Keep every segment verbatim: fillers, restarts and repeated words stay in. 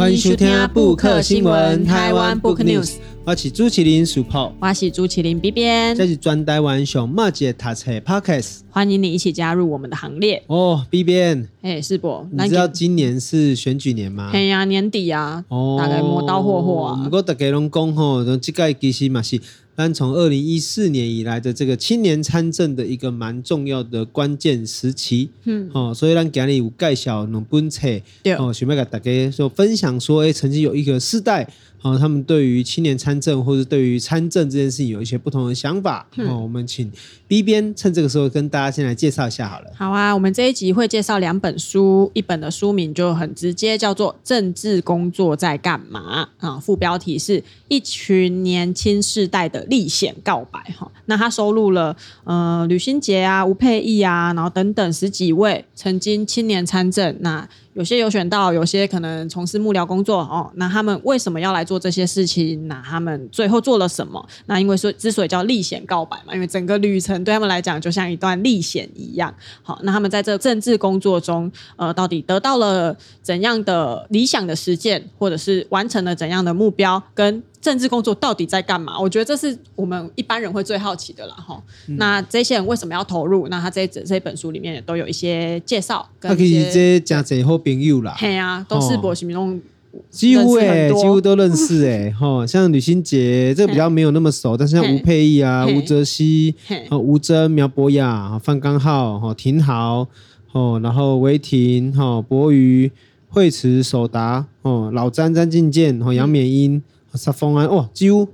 欢迎收听布克新闻台湾 Book News， 我是朱麒麟 Super， 我是朱麒麟 B 边，这是专台湾上马杰读册 Podcast， 欢迎你一起加入我们的行列哦。B 边，哎，是不？你知道今年是选举年吗？哎呀、啊，年底啊，哦、大概磨刀霍霍啊。不过大家拢讲吼，从这届其实嘛是，但从二零一四年以来的这个青年参政的一个蛮重要的关键时期，嗯，哦，所以咱今日有介绍两本册，对，哦，想要给大家说分享。想说，哎，曾经有一个世代，哦，他们对于青年参政或者对于参政这件事情有一些不同的想法。嗯、哦，我们请 B 边趁这个时候跟大家先来介绍一下好了。好啊，我们这一集会介绍两本书，一本的书名就很直接，叫做《政治工作在干嘛》啊，副标题是一群年轻世代的历险告白哈。那它收录了呃吕新杰啊、吴佩益啊，然后等等十几位曾经青年参政那。有些有选到，有些可能从事幕僚工作哦。那他们为什么要来做这些事情？那他们最后做了什么？那因为说之所以叫历险告白嘛，因为整个旅程对他们来讲就像一段历险一样。好，那他们在这政治工作中，呃，到底得到了怎样的理想的实践，或者是完成了怎样的目标，跟政治工作到底在干嘛？我觉得这是我们一般人会最好奇的啦，哈、嗯。那这些人为什么要投入？那他这这本书里面也都有一些介绍。跟一些他其实这真侪好朋友啦。嘿啊，都是博什么弄。几乎哎、欸，几乎都认识哎、欸，哈、哦，像吕新杰这个比较没有那么熟，但是像吴佩益啊、吴哲熙、哦吴征、苗博雅、范刚浩、哈、哦、廷豪、哦，然后韦霆、哈、哦、博瑜、惠慈、守达、哦老詹、詹进健、哦杨勉英。嗯沙峰安哦，几乎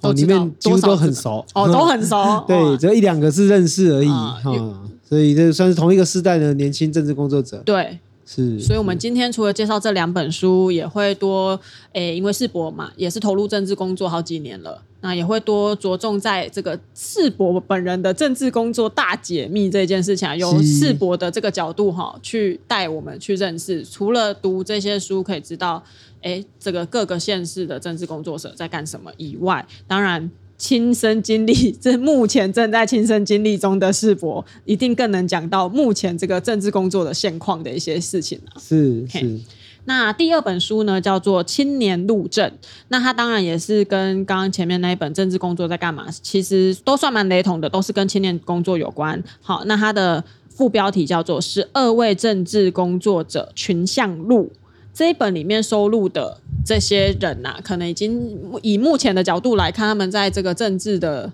哦里面几乎都很熟哦，都很熟。对，只有一两个是认识而已哈、嗯哦，所以这算是同一个世代的年轻政治工作者。对，是。所以，我们今天除了介绍这两本书，也会多诶、欸，因为世博嘛，也是投入政治工作好几年了，那也会多着重在这个世博本人的政治工作大解密这件事情、啊，由世博的这个角度哈、哦，去带我们去认识。除了读这些书，可以知道。诶这个各个县市的政治工作者在干什么以外，当然亲身经历这目前正在亲身经历中的世博一定更能讲到目前这个政治工作的现况的一些事情、啊、是是、okay。那第二本书呢叫做《青年路政》，那它当然也是跟刚刚前面那一本《政治工作在干嘛》其实都算蛮雷同的，都是跟青年工作有关。好，那它的副标题叫做十二位政治工作者群像录，这一本里面收录的这些人啊，可能已经以目前的角度来看，他们在这个政治的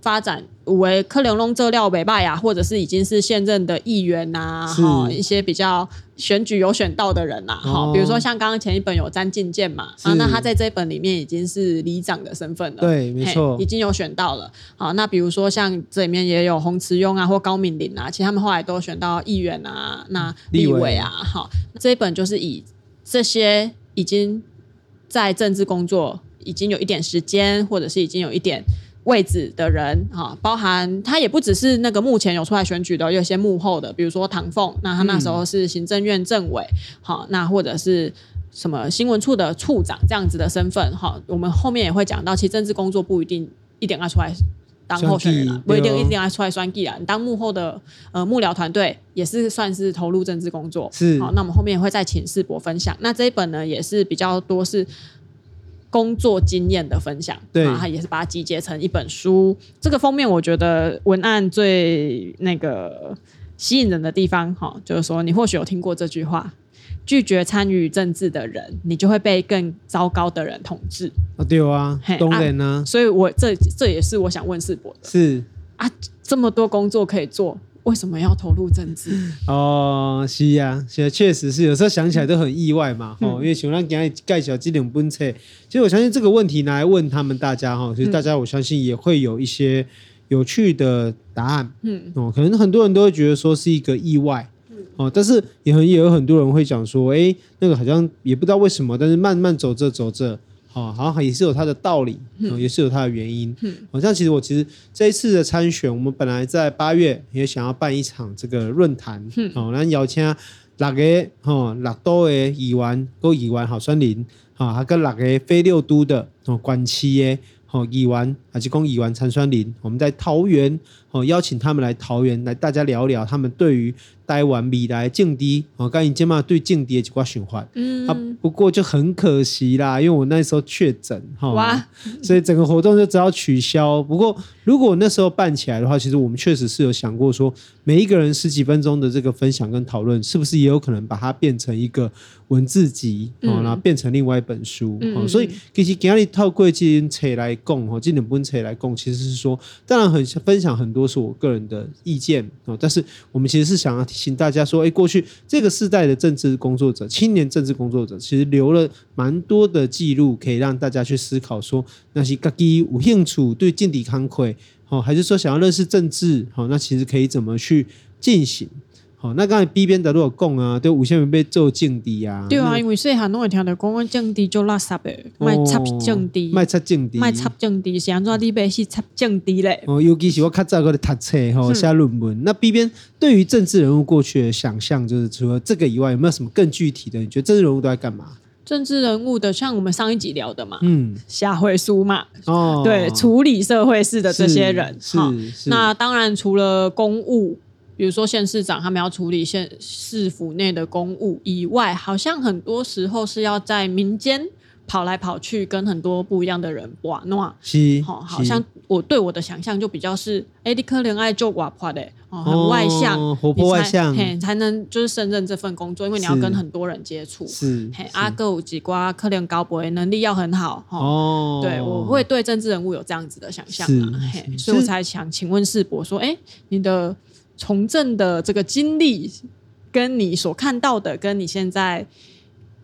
发展，有的可能都做得不错啊，或者是已经是现任的议员啊，哦、一些比较选举有选到的人啊、哦、比如说像刚刚前一本有詹进健嘛、啊，那他在这一本里面已经是里长的身份了，对，没错，已经有选到了。好，那比如说像这里面也有洪慈庸啊，或高敏玲啊，其实他们后来都选到议员啊，那立委啊，好，这一本就是以这些已经在政治工作已经有一点时间或者是已经有一点位置的人、啊、包含他也不只是那个目前有出来选举的，有一些幕后的，比如说唐凤，那他那时候是行政院政委、嗯啊、那或者是什么新闻处的处长这样子的身份、啊、我们后面也会讲到，其实政治工作不一定一定要出来当候选人啦，不一定一定要出来选举啦。你当幕后的呃幕僚团队也是算是投入政治工作。是，好，那我们后面也会再请世博分享。那这一本呢，也是比较多是工作经验的分享，对，它也是把它集结成一本书。这个封面我觉得文案最那个吸引人的地方，哈，就是说你或许有听过这句话。拒绝参与政治的人，你就会被更糟糕的人统治。啊，对啊，当然啊。所以我这这也是我想问世博的。是啊，这么多工作可以做，为什么要投入政治？哦，是啊，确实是，有时候想起来都很意外嘛。嗯、因为像我们今天介绍这两本册，其实我相信这个问题拿来问他们大家哈，其实大家我相信也会有一些有趣的答案。嗯，哦，可能很多人都会觉得说是一个意外。哦，但是也很也有很多人会讲说，哎，那个好像也不知道为什么，但是慢慢走着走着，哦，好像也是有它的道理，哦、也是有它的原因。嗯，好、哦、像其实我其实这一次的参选，我们本来在八月也想要办一场这个论坛，嗯、哦，然后邀请六个哦六都的议员，够议员候选人，啊、哦，还跟六个非六都的哦，县市的。哦，议员还是讲议员参选人，我们在桃园哦、邀请他们来桃园来大家聊聊他们对于台湾未来的政治、哦、跟他们现在对政治的一些想法、嗯啊、不过就很可惜啦，因为我那时候确诊、哦、哇，所以整个活动就只好取消。不过如果那时候办起来的话，其实我们确实是有想过说每一个人十几分钟的这个分享跟讨论是不是也有可能把它变成一个文字集、嗯哦、然后变成另外一本书、嗯哦、所以其实今天透过这本册来讲，这两本册来讲，其实是说当然很分享很多是我个人的意见、哦、但是我们其实是想要提醒大家说、欸、过去这个世代的政治工作者，青年政治工作者其实留了蛮多的记录可以让大家去思考说，那是自己有兴趣对政治工作、哦、还是说想要认识政治、哦、那其实可以怎么去进行。好、哦，那刚才 B 边的都有讲啊，对，有些人被做政治啊。对啊，因为细汉拢会听到讲，阮政治做垃圾的，卖插政治，卖插政治，卖插政治，是安怎你被去插政治嘞？哦，尤其是我较早个咧读册吼，写论文。那 B 边对于政治人物过去的想象，就是除了这个以外，有没有什么更具体的？你觉得政治人物都在干嘛？政治人物的，像我们上一集聊的嘛，嗯，社会书嘛，哦，对，处理社会事的这些人，是、哦、是, 是。那当然，除了公务。比如说县市长他们要处理县市府内的公务以外，好像很多时候是要在民间跑来跑去跟很多不一样的人玩弄，是、哦、好像我对我的想象就比较是哎、欸，你可能爱做外派的、哦、很外向、哦、活泼外向 才, 嘿才能就是胜任这份工作，因为你要跟很多人接触，是阿哥有几瓜可能高博能力要很好、哦哦、对，我会对政治人物有这样子的想象、啊、嘿，所以我才想请问世博说哎、欸，你的从政的这个经历跟你所看到的跟你现在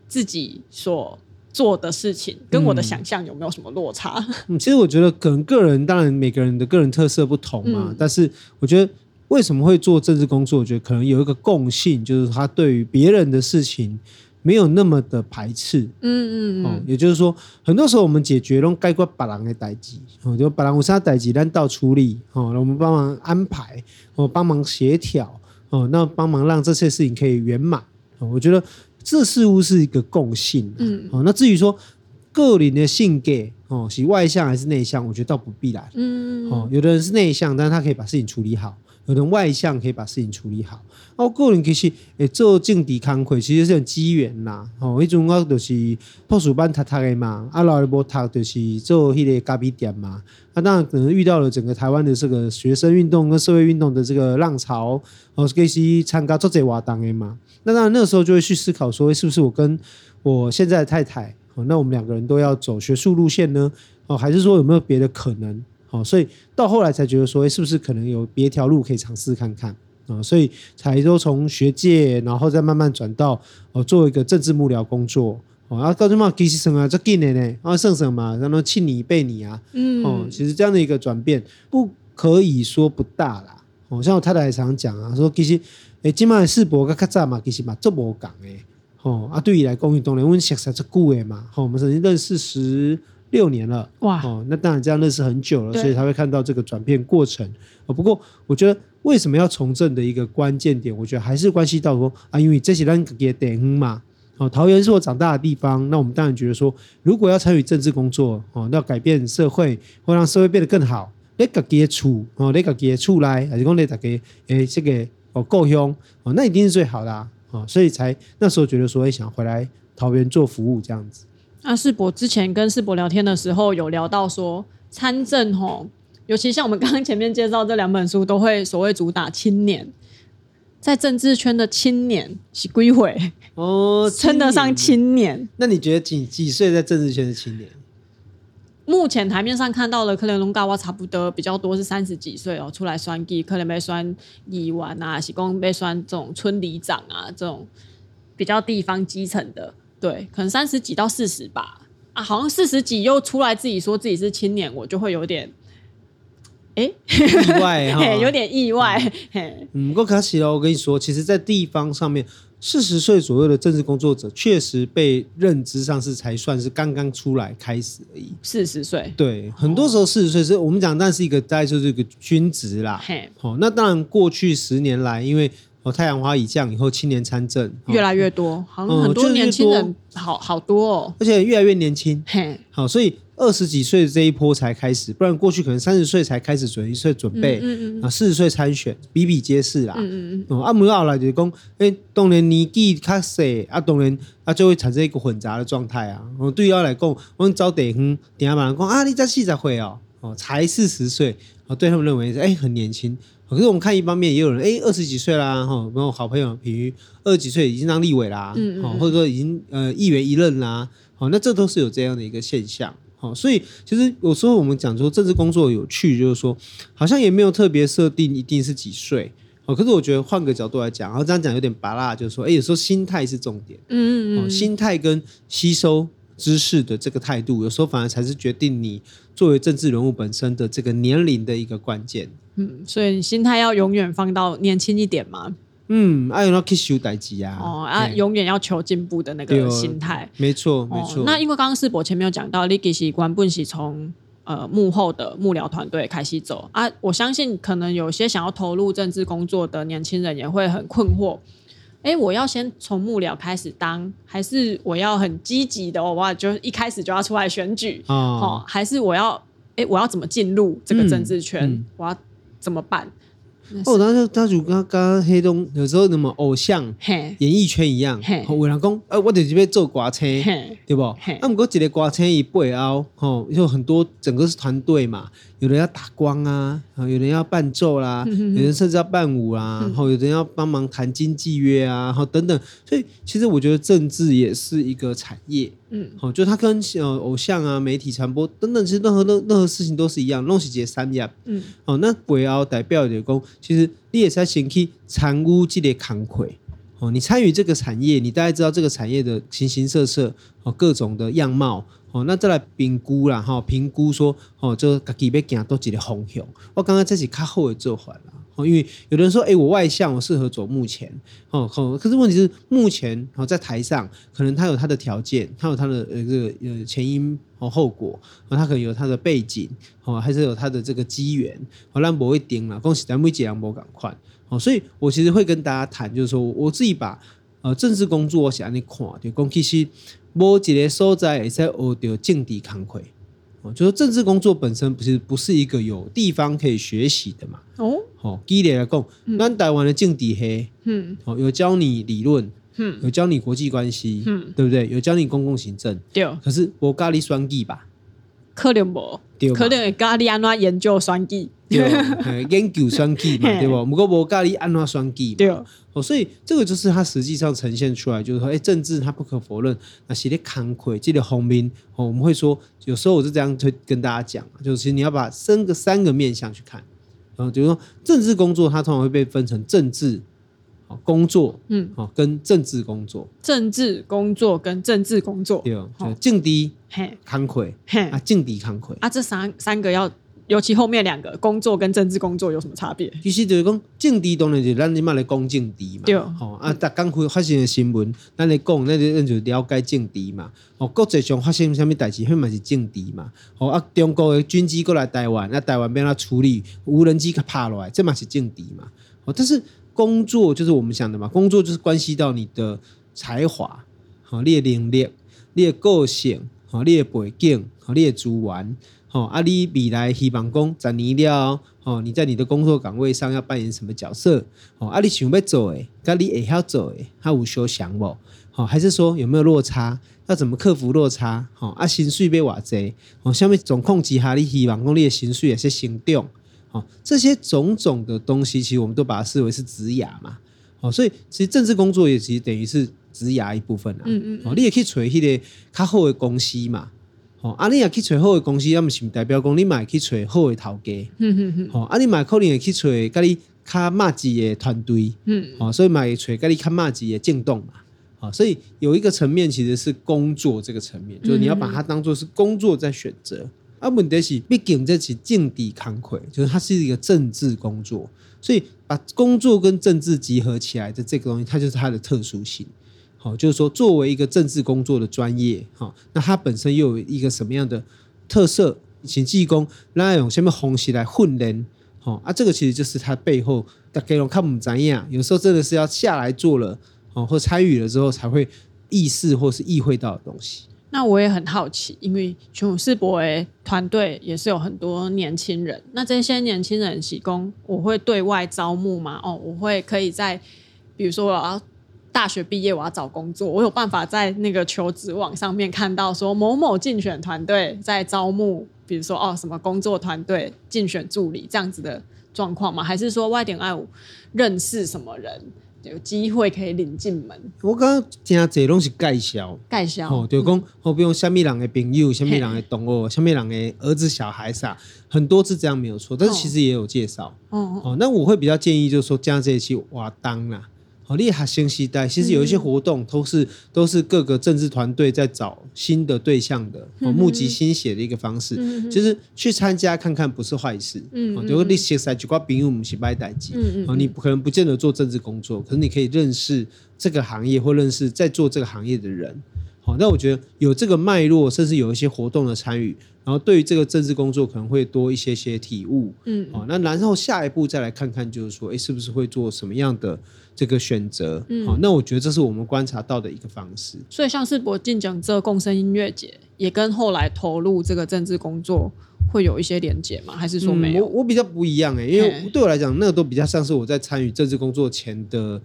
自己所做的事情跟我的想象有没有什么落差、嗯、其实我觉得可能个人当然每个人的个人特色不同嘛、嗯、但是我觉得为什么会做政治工作，我觉得可能有一个共性，就是他对于别人的事情没有那么的排斥，嗯嗯嗯、哦，也就是说，很多时候我们解决都解决别人的代志，哦，就别人有啥代志，咱到处理，哦，我们帮忙安排，哦，帮忙协调，哦，那帮忙让这些事情可以圆满，哦，我觉得这似乎是一个共性、啊，嗯，哦，那至于说个人的性格，哦，是外向还是内向，我觉得倒不必然，嗯，哦，有的人是内向，但是他可以把事情处理好。有人外向可以把事情处理好，我个人其实会做政治工作其实是有机缘啦。吼、哦，迄阵我就是博士班读读的嘛，啊，老来无读就是做迄个咖啡店嘛。啊，当然可能遇到了整个台湾的这个学生运动跟社会运动的这个浪潮，哦，可以参加做这活动的嘛。那当然那个时候就会去思考说，是不是我跟我现在的太太，哦，那我们两个人都要走学术路线呢？哦，还是说有没有别的可能？哦，所以到后来才觉得说，欸，是不是可能有别条路可以尝试看看，哦，所以才都从学界，然后再慢慢转到哦，做一个政治幕僚工作。哦，啊，到这嘛，其实算啊，这近的呢，啊，算算嘛，然后亲你背你啊，嗯，哦，其实这样的一个转变，不可以说不大啦。哦，像我太太也常讲啊，说其实，诶，今嘛世博跟较早嘛，其实嘛做无同诶。哦，啊，对伊来讲，当然我们熟识足久诶嘛，哦，我们曾经认识十。六年了，哇、哦！那当然这样认识很久了，所以他会看到这个转变过程。哦，不过我觉得为什么要从政的一个关键点，我觉得还是关系到说啊，因为这是我们自己的地方嘛。哦，桃园是我长大的地方，那我们当然觉得说，如果要参与政治工作，哦，要改变社会，或让社会变得更好，你自己的厝，哦，你自己的厝来，还是讲你自己诶这个哦故乡，哦，那一定是最好的啊。哦，所以才那时候觉得说，想回来桃园做服务这样子。那、啊、世博之前跟世博聊天的时候有聊到说参政吼，尤其像我们刚刚前面介绍这两本书都会所谓主打青年，在政治圈的青年是几岁哦，称得上青年？那你觉得几几岁在政治圈是青年？目前台面上看到的可能拢甲我差不多比较多是三十几岁哦，出来选举可能要选议员啊，是讲要选这种村里长啊，这种比较地方基层的。对，可能三十几到四十吧，啊，好像四十几又出来自己说自己是青年，我就会有点，哎，意外哈，有点意外。嗯，不过可惜了，我跟你说，其实，在地方上面，四十岁左右的政治工作者，确实被认知上是才算是刚刚出来开始而已。四十岁，对，很多时候四十岁是、哦、我们讲，但是一个大概就是一个均值啦。嘿，好、哦，那当然，过去十年来，因为哦，太阳花一降以后，青年参政、哦、越来越多，好像很多年轻人、嗯就是、好好多哦，而且越来越年轻。嘿，好，所以二十几岁这一波才开始，不然过去可能三十岁才开始准一岁准备，嗯嗯嗯啊，四十岁参选，比比皆是啦。嗯嗯嗯。啊，不然后来就是说，欸，当然年纪比较小，啊，当然啊就会产生一个混杂的状态啊。哦，对我来讲，我们找地方，常常有人说啊，你才四十岁哦，哦，才四十岁，哦，对他们认为哎、欸、很年轻。可是我们看一方面也有人哎二十几岁啦，哈，然后好朋友比如二十几岁已经当立委啦，嗯嗯，或者说已经呃议员一任啦，好，那这都是有这样的一个现象。好，所以其实有时候我们讲说政治工作有趣，就是说好像也没有特别设定一定是几岁。好，可是我觉得换个角度来讲，然后这样讲有点拔辣，就是说哎有时候心态是重点，嗯嗯，心态跟吸收知识的这个态度，有时候反而才是决定你作为政治人物本身的这个年龄的一个关键。嗯，所以你心态要永远放到年轻一点嘛。嗯，啊，要去修代志啊，哦啊，永远要求进步的那个心态。没错，没错、哦。那因为刚刚世博前面有讲到，你其实原本是从呃幕后的幕僚团队开始走啊，我相信可能有些想要投入政治工作的年轻人也会很困惑。哎，我要先从幕僚开始当，还是我要很积极的、哦、我就一开始就要出来选举、哦哦、还是我要哎，我要怎么进入这个政治圈？嗯嗯、我要怎么办？哦，然后他就刚刚黑东有时候那么偶像演艺圈一样，有人说、欸、我就是要做歌星，对不？那不过一个歌星他背后、哦、有很多整个是团队嘛，有人要打光啊，有人要伴奏啦、啊嗯，有人甚至要伴舞啦、啊嗯，有人要帮忙谈经纪约啊，等等。所以其实我觉得政治也是一个产业，嗯，就它跟偶像啊、媒体传播等等，其实任何任何事情都是一样，都是一个产业。嗯，哦，那背后代表就是说，其实你也是先去参与这个工作。哦、你参与这个产业，你大概知道这个产业的形形色色、哦、各种的样貌、哦、那再来评估啦，哈、哦，评估说哦，就自己要走多一个方向。我刚刚这是较好的做法啦、哦，因为有的人说，哎、欸，我外向，我适合走幕前、哦哦，可是问题是幕前、哦、在台上，可能他有他的条件，他有他的呃这个呃前因、哦、后果、哦，他可能有他的背景，哦，还是有他的这个机缘，哦，咱不会定啦，讲实在每一个人无同款。所以我其实会跟大家谈，就是说我自己把、呃、政治工作我是这样看，就是说其实没有一个地方可以学到政治工作、哦、就是政治工作本身不是不是一个有地方可以学习的嘛。哦，哦举例来说、嗯、我们台湾的政治系、嗯哦、有教你理论、嗯、有教你国际关系、嗯、对不对？有教你公共行政，对，可是没教你选举吧，可能无，可能会教你安怎研究选举，研究选举嘛，对不？不过无教你安怎选举，对。哦，所以这个就是它实际上呈现出来，就是说，哎、欸，政治它不可否认，那是咧工作这个方面，哦，我们会说，有时候我是这样推跟大家讲，就是其实你要把三个三个面向去看，然后就是说，政治工作它通常会被分成政治。工作，嗯，好、哦，跟政治工作，政治工作跟政治工作，对，政治工作，嘿，啊，政治工作啊，这三三个要，尤其后面两个工作跟政治工作有什么差别？其实就是讲政治，当然就是咱现在来讲政治嘛，对，哦，啊，大刚发生的新闻，咱来讲，咱就咱就了解政治嘛，哦，国际上发生什么代志，迄嘛是政治嘛，哦，啊，中国的军机过来台湾，那、啊、台湾要怎处理无人机给拍落来，这嘛是政治嘛，哦，但是。工作就是我们想的嘛，工作就是关系到你的才华、好、你的能力、你的个性、好、你的背景、好、你的资源、好、啊、你未来希望讲十年了，好、你在你的工作岗位上要扮演什么角色？好、啊、你想要做的，跟你会晓做的，还有相像无？好、还是说有没有落差？要怎么克服落差？好、啊，薪水要偌济？好，下面总控之下，你希望讲你的薪水也是成长。哦、这些种种的东西其实我们都把它视为是职涯嘛、哦、所以其实政治工作也其实等于是职涯一部分、啊嗯嗯哦、你也可以找那个比较好的公司嘛、哦啊、你也可以找好的公司，那不是代表说你也可以找好的老闆、嗯哦啊、你也可能会去找跟你比较麻吉的团队、嗯哦、所以也会找跟你比较麻吉的政党嘛、哦、所以有一个层面其实是工作，这个层面就是你要把它当作是工作在选择、嗯嗯啊，问题是，毕竟这是政治工作，就是它是一个政治工作，所以把工作跟政治集合起来的这个东西，它就是它的特殊性。好、哦，就是说作为一个政治工作的专业，好、哦，那它本身又有一个什么样的特色？请济公，那用什么方式来训练？哦、啊，这个其实就是它背后大家都看不知道，有时候真的是要下来做了、哦、或参与了之后才会意识或是意会到的东西。那我也很好奇，因为像世博的团队也是有很多年轻人，那这些年轻人是说我会对外招募吗？哦，我会可以在比如说我要大学毕业我要找工作，我有办法在那个求职网上面看到说某某竞选团队在招募比如说哦什么工作团队竞选助理这样子的状况吗？还是说我要认识什么人有机会可以领进门？我感觉很多都是介绍介绍、哦、就是说、嗯哦、比如什么人的朋友，什么人的同学，什么人的儿子小孩啥，很多是这样没有错，但是其实也有介绍、哦哦、那我会比较建议就是说这样这一期活动啦，哦、你的学生时代其实有一些活动都是、嗯、都是各个政治团队在找新的对象的、嗯哦、募集新血的一个方式、嗯、就是去参加看看不是坏事、嗯哦、就是你认识一些朋友不是坏事、嗯哦、你可能不见得做政治工作，可是你可以认识这个行业或认识在做这个行业的人、哦、那我觉得有这个脉络甚至有一些活动的参与，然后对于这个政治工作可能会多一些些体悟、嗯哦、那然后下一步再来看看就是说是不是会做什么样的这个选择、嗯哦、那我觉得这是我们观察到的一个方式。所以像世博竞选这共生音乐节也跟后来投入这个政治工作会有一些连结吗？还是说没有、嗯、我, 我比较不一样、欸、因为对我来讲那个都比较像是我在参与政治工作前的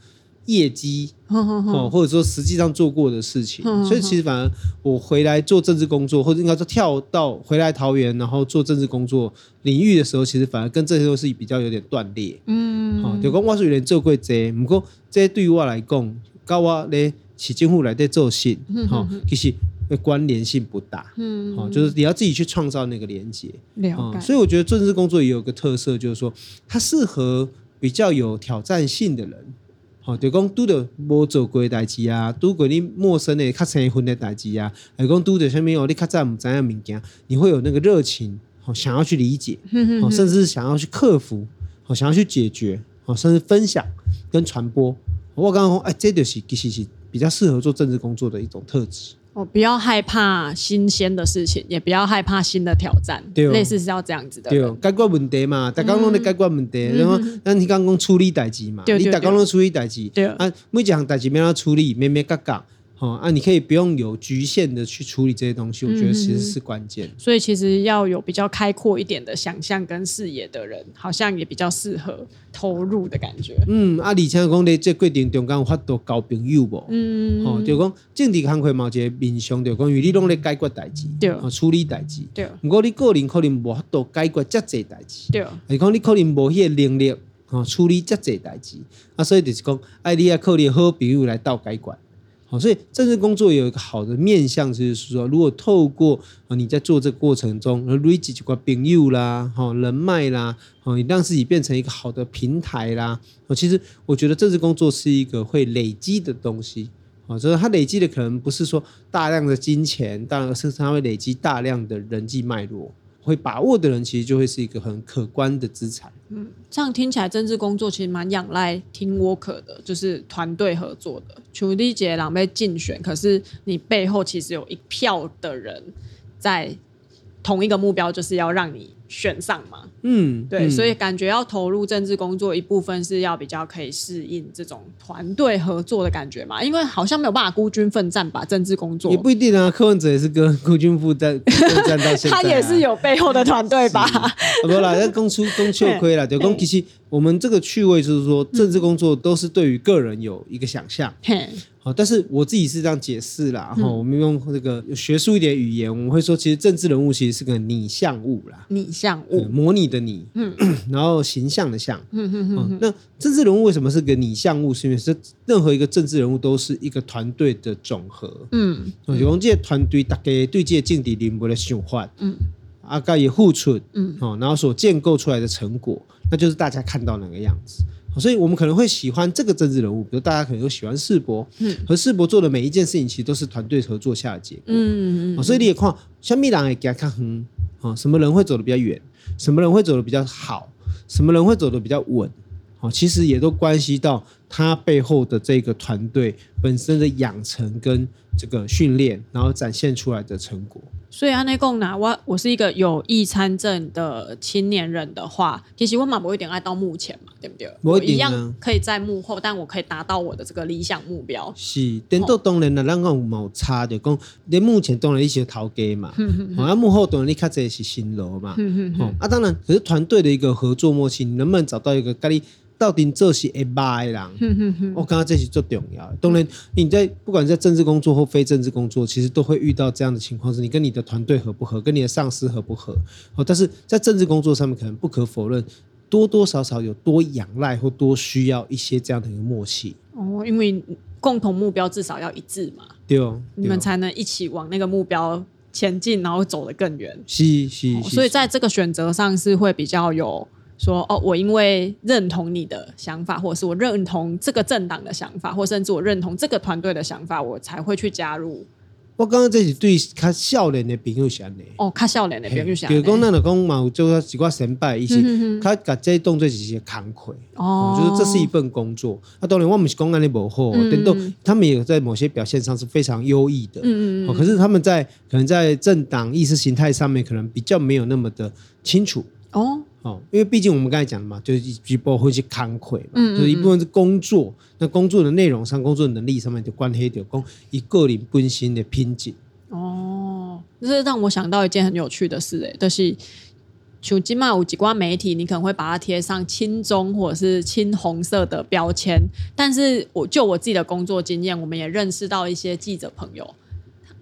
业绩、哦、或者说实际上做过的事情，所以其实反而我回来做政治工作，或者应该说跳到回来桃园然后做政治工作领域的时候，其实反而跟这些都是比较有点断裂。嗯，哦、就是说我是有点做过这个，不过这对于我来讲跟我在市政府里面做事、哦、其实关联性不大、嗯哦、就是你要自己去创造那个连结、哦、所以我觉得政治工作也有个特色，就是说它适合比较有挑战性的人，哦，就讲拄到无做过的代志啊，拄过你陌生的、较生分的代志啊，还讲拄到什么哦，你较早唔知影物件，你会有那个热情，哦，想要去理解，哦，甚至是想要去克服，哦，想要去解决，哦，甚至分享跟传播。我刚刚说，哎，这就是其实是比较适合做政治工作的一种特质。哦，不要害怕新鲜的事情，也不要害怕新的挑战，对、哦、类似是要这样子的。对、哦，解决问题嘛，大家拢在解决问题，然后那你刚刚处理代志嘛，对对对，你大家拢处理代志，对啊，每一项代志要怎处理，咩咩嘎嘎，好、哦、啊，你可以不用有局限的去处理这些东西，我觉得其实是关键。嗯、所以其实要有比较开阔一点的想象跟视野的人，好像也比较适合投入的感觉。嗯，啊，而且讲咧，这过程中间有法度交朋友无？嗯，哦，就讲政治工作嘛，一个面向就讲，因为你拢咧解决代志，对，哦，处理代志，对。不过你个人可能无法度解决遮济代志，对。是讲你可能无迄个能力，哦，处理遮济代志，啊，所以就是讲，哎，你啊靠你好朋友来到解决。好，所以政治工作有一个好的面向，就是说，如果透过你在做这个过程中，累积一些朋友啦、人脉啦，你让自己变成一个好的平台啦。其实我觉得政治工作是一个会累积的东西，就是它累积的可能不是说大量的金钱，当然是它会累积大量的人际脉络。会把握的人其实就会是一个很可观的资产。嗯，这样听起来政治工作其实蛮仰赖 team worker 的，就是团队合作的。像你一个人要竞选，可是你背后其实有一票的人在同一个目标，就是要让你选上嘛。嗯，对，嗯，所以感觉要投入政治工作一部分是要比较可以适应这种团队合作的感觉嘛，因为好像没有办法孤军奋战吧，政治工作也不一定啊。柯文哲也是跟孤军奋战到现在、啊、他也是有背后的团队吧。不啦，那公出公秀亏啦，就讲其实我们这个趣味就是说，政治工作都是对于个人有一个想象。嘿，但是我自己是这样解释啦、嗯、我们用这个学术一点语言，我们会说其实政治人物其实是个拟像物啦，拟像物、嗯、模拟的拟、嗯、然后形象的像、嗯哼哼哼嗯、那政治人物为什么是个拟像物，是因为任何一个政治人物都是一个团队的总和。嗯，就是说这个团队大家对这个政治人物的想法，嗯，啊，跟他的付出，嗯，然后所建构出来的成果，那就是大家看到那个样子。所以我们可能会喜欢这个政治人物，比如大家可能都喜欢世博，嗯，和世博做的每一件事情其实都是团队合作下的结果。嗯， 嗯， 嗯，所以你也看什么人会走较远，什么人会走得比较远，什么人会走得比较好，什么人会走得比较稳，其实也都关系到他背后的这个团队本身的养成跟这个训练，然后展现出来的成果。所以安尼讲呐，我我是一个有意参政的青年人的话，其实我嘛不一定爱到幕前嘛，对不对？不一定啊、我一样可以在幕后，但我可以达到我的这个理想目标。是，等到当然啦，咱讲冇差就讲，你幕前当然你是头家嘛，啊幕后当然你较侪是新罗嘛，哦啊当然，可是团队的一个合作默契，你能不能找到一个跟你到底做是会歹的人，嗯嗯嗯、我感觉这是最重要的。当然，你在不管在政治工作或非政治工作，其实都会遇到这样的情况，是你跟你的团队合不合，跟你的上司合不合。哦，但是在政治工作上面，可能不可否认，多多少少有多仰赖或多需要一些这样的一个默契。哦，因为共同目标至少要一致嘛，对哦，对哦，你们才能一起往那个目标前进，然后走得更远。是是、哦，所以在这个选择上是会比较有。说哦，我因为认同你的想法，或者是我认同这个政党的想法，或甚至我认同这个团队的想法，我才会去加入。我刚刚这是对较少年的朋友想的。哦，较少年的朋友想的。就是讲，咱就讲嘛，有做一寡成败，伊是他把这当作是一些工课。哦、嗯，就是这是一份工作。啊，当然我们是讲安尼不好，等到、嗯、他们也在某些表现上是非常优异的。嗯嗯、哦。可是他们在可能在政党意识形态上面，可能比较没有那么的清楚。哦。哦、因为毕竟我们刚才讲的嘛，就是一部分是工作嘛，嗯嗯嗯，就是一部分是工作，那工作的内容上、工作的能力上面就关系到说他个人本身的品质。哦，这让我想到一件很有趣的事、欸，就是像现在有一些媒体，你可能会把它贴上亲中或者是亲红色的标签，但是我就我自己的工作经验，我们也认识到一些记者朋友，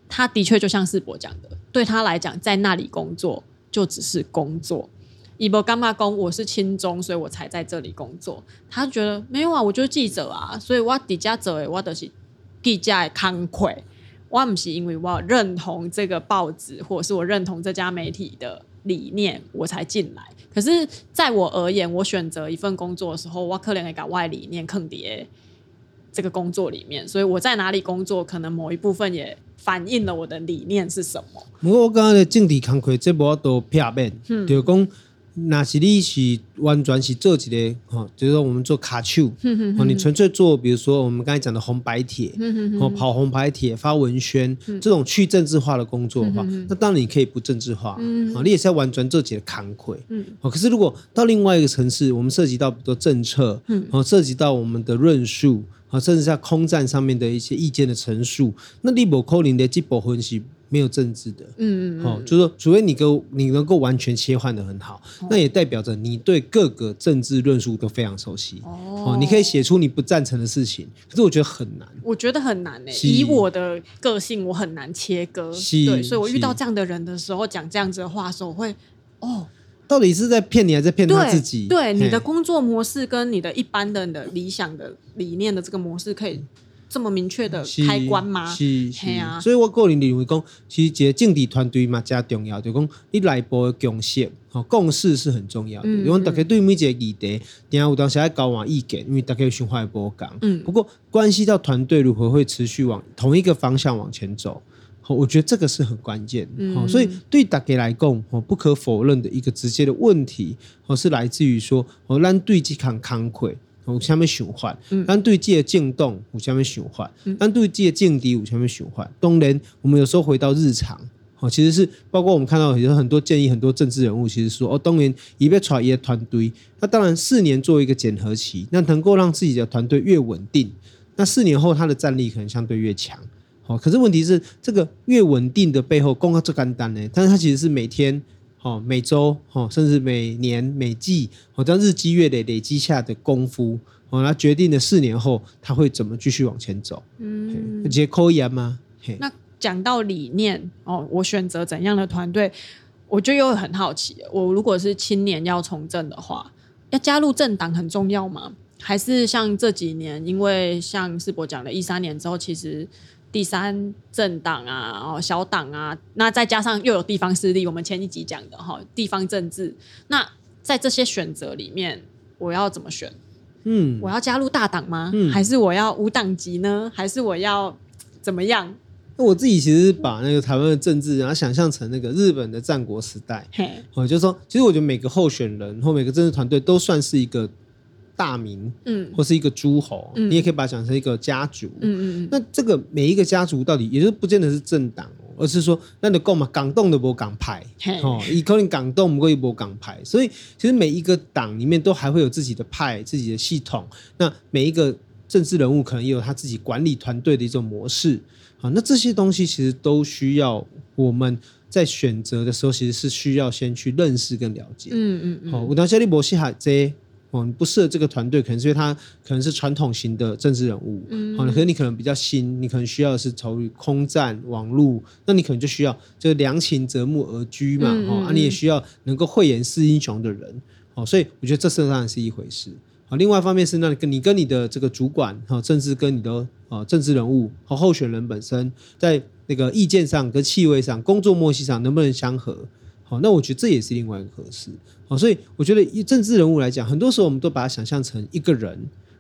他的确就像世博讲的，对他来讲，在那里工作就只是工作。伊不干嘛讲我是亲中，所以我才在这里工作。他觉得没有啊，我就是记者啊，所以我底下做诶，我就是记者的工作。我不是因为我认同这个报纸，或者是我认同这家媒体的理念，我才进来。可是，在我而言，我选择一份工作的时候，我可能会把我的理念放在这个工作里面，所以我在哪里工作，可能某一部分也反映了我的理念是什么。不过我刚刚的政治工作，这无都片面，就讲。那是你是完全是做一个、哦、就是说我们做卡手、嗯哦、你纯粹做比如说我们刚才讲的红白帖、嗯哦、跑红白帖发文宣、嗯、这种去政治化的工作的话、嗯、那当然你可以不政治化、嗯哦、你也是要完全做一个工作、嗯哦、可是如果到另外一个城市我们涉及到比如说政策、嗯哦、涉及到我们的论述、哦、甚至在空战上面的一些意见的陈述，那你不可能在这部分是没有政治的，嗯嗯嗯、哦，就是说，除非你够你能够完全切换的很好、哦，那也代表着你对各个政治论述都非常熟悉。哦，哦你可以写出你不赞成的事情，可是我觉得很难。我觉得很难诶、欸，以我的个性，我很难切割。对，所以我遇到这样的人的时候，讲这样子的话的时候，我会哦。到底是在骗你还是在骗他自己？对，对你的工作模式跟你的一般的理想的理念的这个模式可以。这么明确的开关吗？是是是、啊、所以我个人认为说其实一个政治团队也很重要，就是说你内部的共识、哦、共识是很重要的、嗯、因为大家对每一个议题常常有时候要交换意见，因为大家的想法不一样、嗯、不过关系到团队如何会持续往同一个方向往前走、哦、我觉得这个是很关键、嗯哦、所以对大家来说、哦、不可否认的一个直接的问题、哦、是来自于说、哦、我们对这项工作有什么想法、嗯、我们对自己的政党有什么想法、嗯、我们对自己的政治有什么想法，当然我们有时候回到日常、哦、其实是包括我们看到很多建议很多政治人物其实说、哦、当然他要带他的团队，那当然四年做一个检核期，那能够让自己的团队越稳定，那四年后他的战力可能相对越强、哦、可是问题是这个越稳定的背后说得很简单耶，但是他其实是每天哦、每周、哦、甚至每年每季、哦、这样日积月累累积下的功夫、哦、它决定了四年后它会怎么继续往前走，嗯，这些扣押吗？那讲到理念、哦、我选择怎样的团队，我就又很好奇，我如果是青年要从政的话，要加入政党很重要吗？还是像这几年因为像世博讲的一三年之后，其实第三政党啊小党啊，那再加上又有地方势力，我们前一集讲的地方政治，那在这些选择里面我要怎么选？嗯，我要加入大党吗、嗯、还是我要无党籍呢？还是我要怎么样？我自己其实把那个台湾的政治然后想象成那个日本的战国时代、哦、就是说其实我觉得每个候选人或每个政治团队都算是一个大名、嗯、或是一个诸侯、嗯、你也可以把它想成一个家族、嗯嗯、那这个每一个家族到底也就是不见得是政党、哦、而是说咱就讲嘛，港党就无港派，吼，伊可能港党不过伊无港派，所以其实每一个党里面都还会有自己的派、自己的系统，那每一个政治人物可能也有他自己管理团队的一种模式，好，那这些东西其实都需要我们在选择的时候，其实是需要先去认识跟了解，嗯嗯嗯，好，我当下你不适合这個。哦，你不适合这个团队，可能是因为他可能是传统型的政治人物，嗯，哦，可是你可能比较新，你可能需要的是投入空战、网络，那你可能就需要就良禽择木而居嘛，嗯嗯哦啊、你也需要能够慧眼识英雄的人，哦，所以我觉得这当然是一回事。好，另外一方面是那你跟你的这个主管，好，甚至跟你的呃政治人物和候选人本身，在那个意见上、跟气味上、工作默契上能不能相合？好，那我觉得这也是另外一个合适。好，所以我觉得以政治人物来讲，很多时候我们都把它想象成一个人。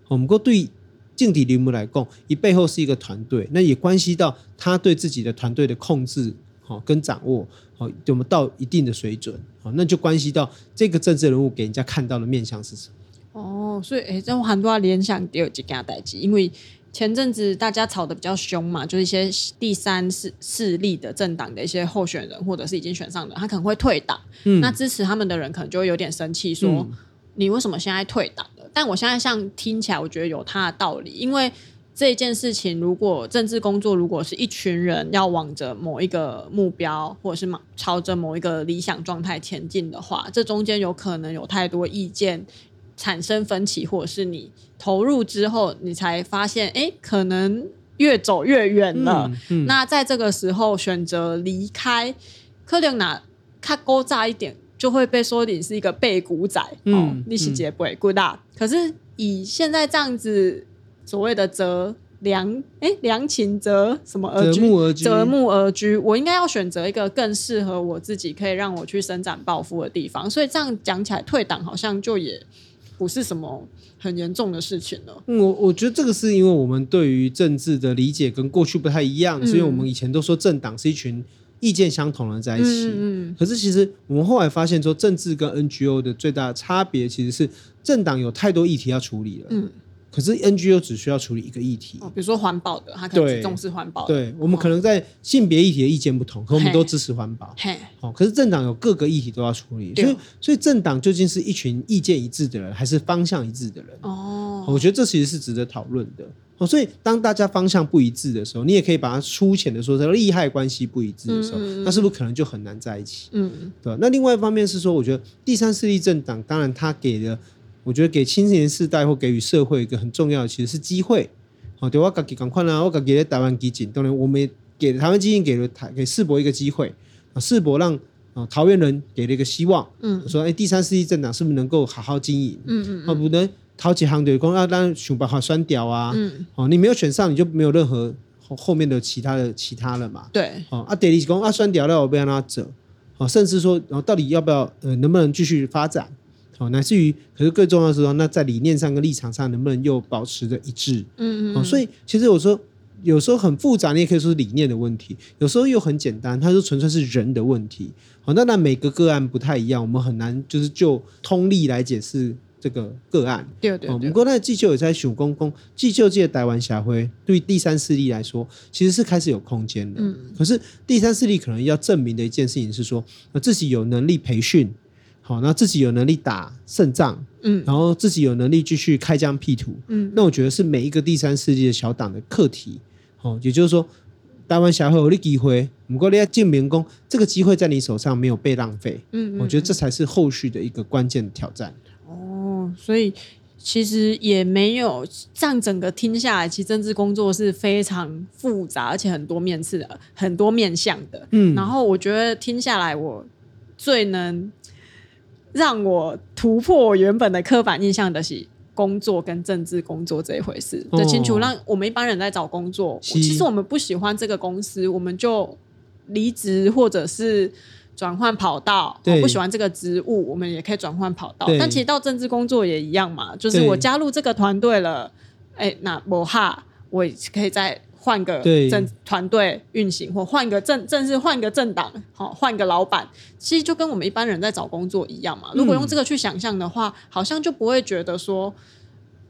我们够对政治人物来讲，以背后是一个团队，那也关系到他对自己的团队的控制，好，跟掌握，好，我们到一定的水准，好，那就关系到这个政治人物给人家看到的面向是什么。哦，所以诶，这很多联想到一件代志，因为前阵子大家吵得比较凶嘛，就是一些第三势力的政党的一些候选人，或者是已经选上的，他可能会退党，嗯，那支持他们的人可能就会有点生气说，嗯，你为什么现在退党了？但我现在像听起来我觉得有他的道理，因为这件事情如果政治工作如果是一群人要往着某一个目标或者是朝着某一个理想状态前进的话，这中间有可能有太多意见产生分歧，或者是你投入之后你才发现哎，可能越走越远了，嗯嗯，那在这个时候选择离开，可能哪较古早一点就会被说你是一个背骨仔，嗯哦，你是一个背骨仔，可是以现在这样子所谓的择良哎良禽择什么而居，择木而居，择木而居，我应该要选择一个更适合我自己可以让我去伸展抱负的地方，所以这样讲起来退党好像就也不是什么很严重的事情了。嗯，我我觉得这个是因为我们对于政治的理解跟过去不太一样，嗯，所以我们以前都说政党是一群意见相同的人在一起，嗯嗯，可是其实我们后来发现说政治跟 N G O 的最大的差别其实是政党有太多议题要处理了，嗯，可是 N G O 只需要处理一个议题，哦，比如说环保的他可能只重视环保的， 对， 对，我们可能在性别议题的意见不同，可我们都支持环保，哦，可是政党有各个议题都要处理，所以, 所以政党究竟是一群意见一致的人还是方向一致的人，哦，我觉得这其实是值得讨论的，哦，所以当大家方向不一致的时候，你也可以把它粗浅的说是利害关系不一致的时候，嗯，那是不是可能就很难在一起，嗯，对吧？那另外一方面是说我觉得第三势力政党当然他给的我觉得给青年世代或给予社会一个很重要的其实是机会，哦，对，我自己同样啊，我自己在台湾基进，当然我们给台湾基进给了台给世博一个机会，啊，世博让，啊，桃园人给了一个希望，嗯，说哎，第三势力政党是不是能够好好经营，嗯嗯嗯，啊，不能头一项就是说啊，咱想办法选掉啊，嗯，哦，你没有选上你就没有任何后面的其他的其他了嘛，对，哦，啊，第二是说啊，选掉了我要怎么走，哦，甚至说，哦，到底要不要，呃，能不能继续发展。好，乃至于可是更重要的是说，那在理念上跟立场上能不能又保持着一致，嗯嗯，哦，所以其实我说有时候很复杂，你也可以说是理念的问题，有时候又很简单，它就纯粹是人的问题，好，那那每个个案不太一样，我们很难就是就通例来解释这个个案，对对对，哦，不过那至少也在想说说至少这个台湾社会对第三势力来说其实是开始有空间的，嗯，可是第三势力可能要证明的一件事情是说自己有能力培训好，那自己有能力打胜仗，嗯，然后自己有能力继续开疆辟土，嗯，那我觉得是每一个第三势力的小党的课题，哦，也就是说台湾社会有你机会，不过你要证明说这个机会在你手上没有被浪费，嗯嗯嗯，我觉得这才是后续的一个关键的挑战。哦，所以其实也没有这样整个听下来，其实政治工作是非常复杂而且很多面次的很多面向的，嗯，然后我觉得听下来我最能让我突破我原本的刻板印象的是工作跟政治工作这一回事，哦，就清楚让我们一般人在找工作，其实我们不喜欢这个公司我们就离职或者是转换跑道，哦，不喜欢这个职务我们也可以转换跑道，但其实到政治工作也一样嘛，就是我加入这个团队了，哎，那没哈我也可以再换个政团队运行，或换个政正式换个政党，好，换个老板，其实就跟我们一般人在找工作一样嘛。如果用这个去想象的话，嗯，好像就不会觉得说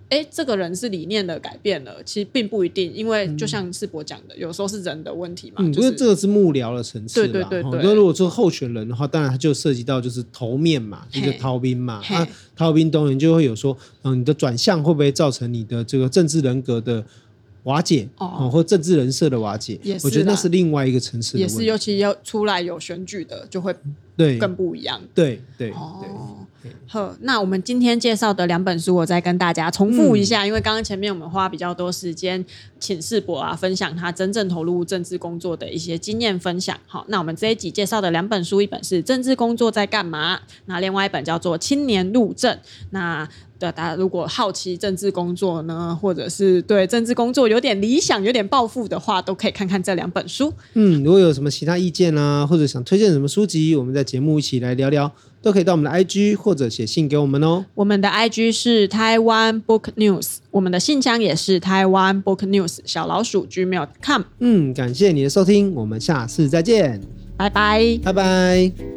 哎，这个人是理念的改变了，其实并不一定，因为就像世博讲的，有时候是人的问题嘛。嗯，就是、因为这个是幕僚的层次啦。对对对对。那、哦、如果做候选人的话，当然他就涉及到就是头面嘛，一个逃兵嘛，啊，逃兵当然就会有说，嗯，你的转向会不会造成你的这个政治人格的瓦解、哦、或政治人设的瓦解，我觉得那是另外一个层次的问题。也是，尤其要出来有选举的，就会更不一样。对对对。对哦好，那我们今天介绍的两本书我再跟大家重复一下、嗯、因为刚刚前面我们花比较多时间请世博啊分享他真正投入政治工作的一些经验分享。好，那我们这一集介绍的两本书，一本是政治工作在干嘛，那另外一本叫做青年入政。那大家如果好奇政治工作呢，或者是对政治工作有点理想有点抱负的话，都可以看看这两本书。嗯，如果有什么其他意见啊，或者想推荐什么书籍我们在节目一起来聊聊，都可以到我们的 I G 或者写信给我们哦。我们的 I G 是 Taiwan Book News， 我们的信箱也是 Taiwan Book News 小老鼠 gmail 点 com。 嗯，感谢你的收听，我们下次再见，拜拜拜拜。